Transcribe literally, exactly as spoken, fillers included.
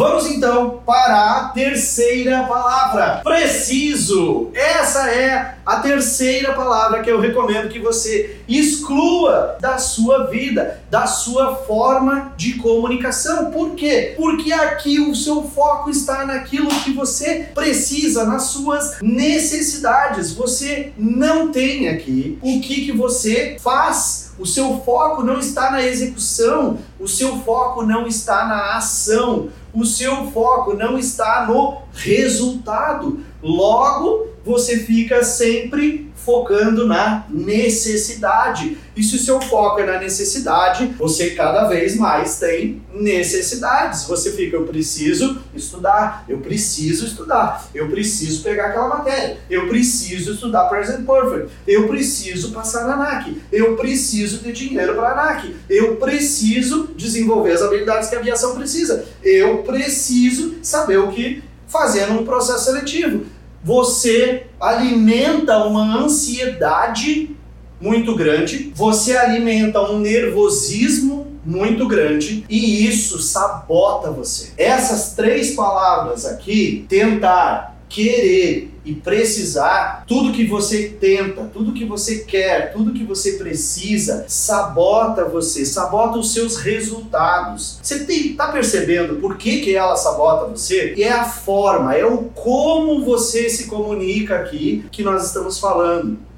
Vamos então para a terceira palavra. Preciso. Essa é a terceira palavra que eu recomendo que você exclua da sua vida, da sua forma de comunicação. Por quê? Porque aqui o seu foco está naquilo que você precisa, nas suas necessidades. Você não tem aqui o que, que você faz. O seu foco não está na execução, o seu foco não está na ação, o seu foco não está no resultado. Logo, você fica sempre focando na necessidade. E se o seu foco é na necessidade, você cada vez mais tem necessidades. Você fica, eu preciso estudar, eu preciso estudar, eu preciso pegar aquela matéria, eu preciso estudar Present Perfect, eu preciso passar na ANAC, eu preciso ter dinheiro para a ANAC, eu preciso desenvolver as habilidades que a aviação precisa, eu preciso saber o que fazer num processo seletivo. Você alimenta uma ansiedade muito grande, você alimenta um nervosismo muito grande e isso sabota você. Essas três palavras aqui, tentar, querer e precisar, tudo que você tenta, tudo que você quer, tudo que você precisa, sabota você, sabota os seus resultados. Você tem, tá percebendo por que, que ela sabota você? E é a forma, é o como você se comunica aqui que nós estamos falando.